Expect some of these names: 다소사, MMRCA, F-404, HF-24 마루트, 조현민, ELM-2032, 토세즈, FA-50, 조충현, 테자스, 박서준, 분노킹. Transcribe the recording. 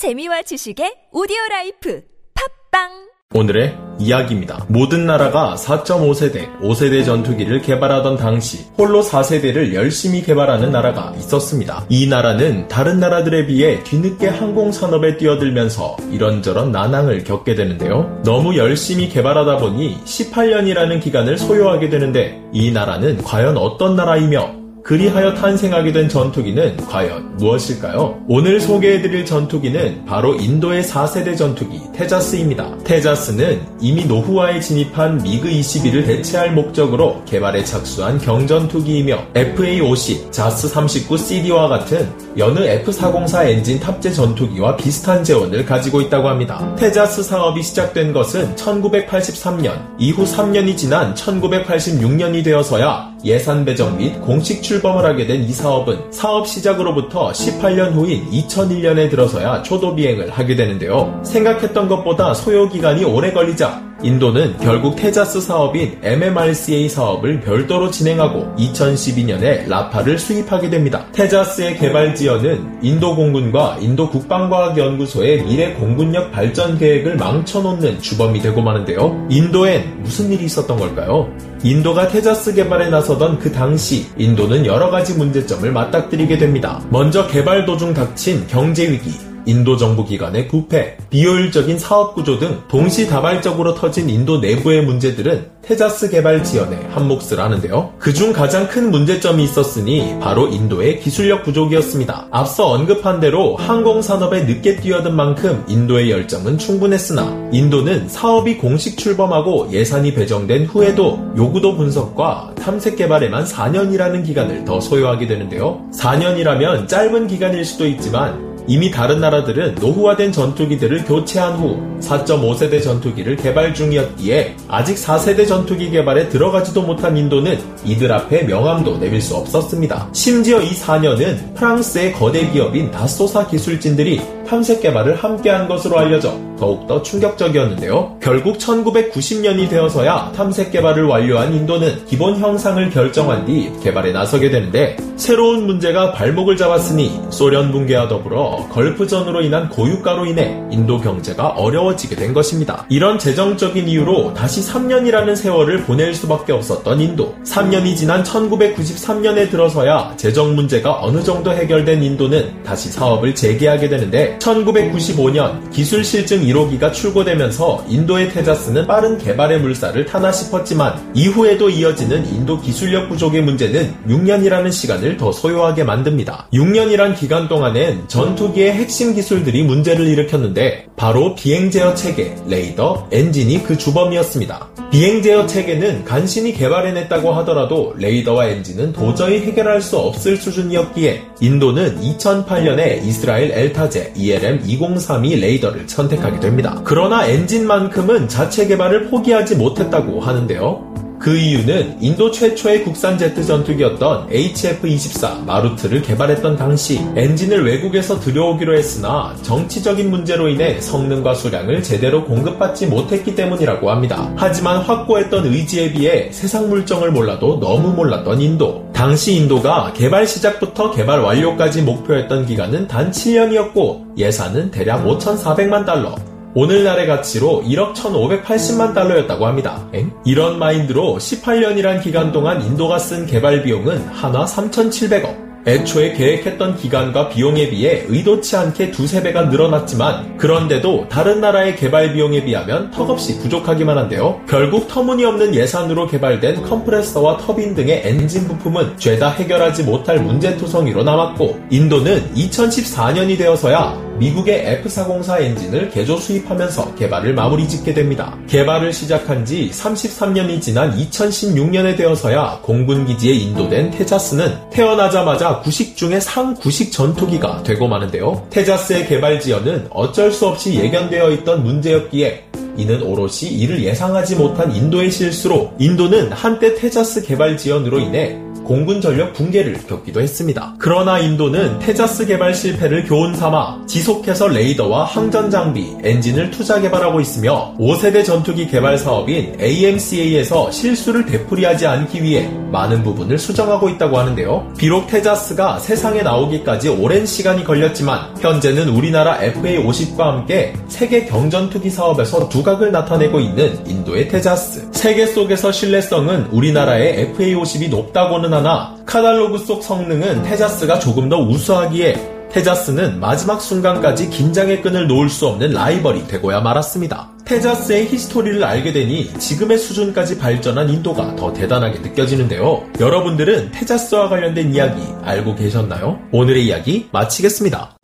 재미와 지식의 오디오라이프 팝빵! 오늘의 이야기입니다. 모든 나라가 4.5세대, 5세대 전투기를 개발하던 당시 홀로 4세대를 열심히 개발하는 나라가 있었습니다. 이 나라는 다른 나라들에 비해 뒤늦게 항공산업에 뛰어들면서 이런저런 난항을 겪게 되는데요. 너무 열심히 개발하다 보니 18년이라는 기간을 소요하게 되는데 이 나라는 과연 어떤 나라이며 그리하여 탄생하게 된 전투기는 과연 무엇일까요? 오늘 소개해드릴 전투기는 바로 인도의 4세대 전투기 테자스입니다. 테자스는 이미 노후화에 진입한 미그-21을 대체할 목적으로 개발에 착수한 경전투기이며 FA-50, 자스-39CD와 같은 여느 F-404 엔진 탑재 전투기와 비슷한 재원을 가지고 있다고 합니다. 테자스 사업이 시작된 것은 1983년, 이후 3년이 지난 1986년이 되어서야 예산 배정 및 공식 출범을 하게 된 이 사업은 사업 시작으로부터 18년 후인 2001년에 들어서야 초도 비행을 하게 되는데요. 생각했던 것보다 소요 기간이 오래 걸리자 인도는 결국 테자스 사업인 MMRCA 사업을 별도로 진행하고 2012년에 라파를 수입하게 됩니다. 테자스의 개발 지연은 인도 공군과 인도 국방과학연구소의 미래 공군력 발전 계획을 망쳐놓는 주범이 되고 마는데요. 인도엔 무슨 일이 있었던 걸까요? 인도가 테자스 개발에 나서던 그 당시 인도는 여러가지 문제점을 맞닥뜨리게 됩니다. 먼저 개발 도중 닥친 경제위기, 인도 정부 기관의 부패, 비효율적인 사업 구조 등 동시다발적으로 터진 인도 내부의 문제들은 테자스 개발 지연에 한몫을 하는데요. 그중 가장 큰 문제점이 있었으니 바로 인도의 기술력 부족이었습니다. 앞서 언급한 대로 항공산업에 늦게 뛰어든 만큼 인도의 열정은 충분했으나 인도는 사업이 공식 출범하고 예산이 배정된 후에도 요구도 분석과 탐색 개발에만 4년이라는 기간을 더 소요하게 되는데요. 4년이라면 짧은 기간일 수도 있지만 이미 다른 나라들은 노후화된 전투기들을 교체한 후 4.5세대 전투기를 개발 중이었기에 아직 4세대 전투기 개발에 들어가지도 못한 인도는 이들 앞에 명함도 내밀 수 없었습니다. 심지어 이 4년은 프랑스의 거대 기업인 다소사 기술진들이 탐색 개발을 함께한 것으로 알려져 더욱더 충격적이었는데요. 결국 1990년이 되어서야 탐색 개발을 완료한 인도는 기본 형상을 결정한 뒤 개발에 나서게 되는데 새로운 문제가 발목을 잡았으니 소련 붕괴와 더불어 걸프전으로 인한 고유가로 인해 인도 경제가 어려워지게 된 것입니다. 이런 재정적인 이유로 다시 3년이라는 세월을 보낼 수밖에 없었던 인도. 3년이 지난 1993년에 들어서야 재정 문제가 어느 정도 해결된 인도는 다시 사업을 재개하게 되는데 1995년 기술실증 1호기가 출고되면서 인도의 테자스는 빠른 개발의 물살을 타나 싶었지만 이후에도 이어지는 인도 기술력 부족의 문제는 6년이라는 시간을 더 소요하게 만듭니다. 6년이란 기간 동안엔 전투기의 핵심 기술들이 문제를 일으켰는데 바로 비행 제어 체계, 레이더, 엔진이 그 주범이었습니다. 비행 제어 체계는 간신히 개발해냈다고 하더라도 레이더와 엔진은 도저히 해결할 수 없을 수준이었기에 인도는 2008년에 이스라엘 엘타제 ELM-2032 레이더를 선택하게 됩니다. 그러나 엔진만큼은 자체 개발을 포기하지 못했다고 하는데요. 그 이유는 인도 최초의 국산 제트 전투기였던 HF-24 마루트를 개발했던 당시 엔진을 외국에서 들여오기로 했으나 정치적인 문제로 인해 성능과 수량을 제대로 공급받지 못했기 때문이라고 합니다. 하지만 확고했던 의지에 비해 세상 물정을 몰라도 너무 몰랐던 인도. 당시 인도가 개발 시작부터 개발 완료까지 목표했던 기간은 단 7년이었고 예산은 대략 5,400만 달러. 오늘날의 가치로 1억 1,580만 달러였다고 합니다. 이런 마인드로 18년이란 기간 동안 인도가 쓴 개발 비용은 한화 3,700억. 애초에 계획했던 기간과 비용에 비해 의도치 않게 2~3배가 늘어났지만 그런데도 다른 나라의 개발 비용에 비하면 턱없이 부족하기만 한데요. 결국 터무니없는 예산으로 개발된 컴프레서와 터빈 등의 엔진 부품은 죄다 해결하지 못할 문제투성이로 남았고 인도는 2014년이 되어서야 미국의 F-404 엔진을 개조 수입하면서 개발을 마무리 짓게 됩니다. 개발을 시작한 지 33년이 지난 2016년에 되어서야 공군기지에 인도된 테자스는 태어나자마자 구식 중에 상구식 전투기가 되고 마는데요. 테자스의 개발 지연은 어쩔 수 없이 예견되어 있던 문제였기에 이는 오롯이 이를 예상하지 못한 인도의 실수로 인도는 한때 테자스 개발 지연으로 인해 공군 전력 붕괴를 겪기도 했습니다. 그러나 인도는 테자스 개발 실패를 교훈삼아 지속해서 레이더와 항전 장비, 엔진을 투자 개발하고 있으며 5세대 전투기 개발 사업인 AMCA에서 실수를 되풀이하지 않기 위해 많은 부분을 수정하고 있다고 하는데요. 비록 테자스가 세상에 나오기까지 오랜 시간이 걸렸지만 현재는 우리나라 FA-50과 함께 세계 경전투기 사업에서 두각을 나타내고 있는 인도의 테자스. 세계 속에서 신뢰성은 우리나라의 FA-50이 높다고는 하나 카탈로그 속 성능은 테자스가 조금 더 우수하기에 테자스는 마지막 순간까지 긴장의 끈을 놓을 수 없는 라이벌이 되고야 말았습니다. 테자스의 히스토리를 알게 되니 지금의 수준까지 발전한 인도가 더 대단하게 느껴지는데요. 여러분들은 테자스와 관련된 이야기 알고 계셨나요? 오늘의 이야기 마치겠습니다.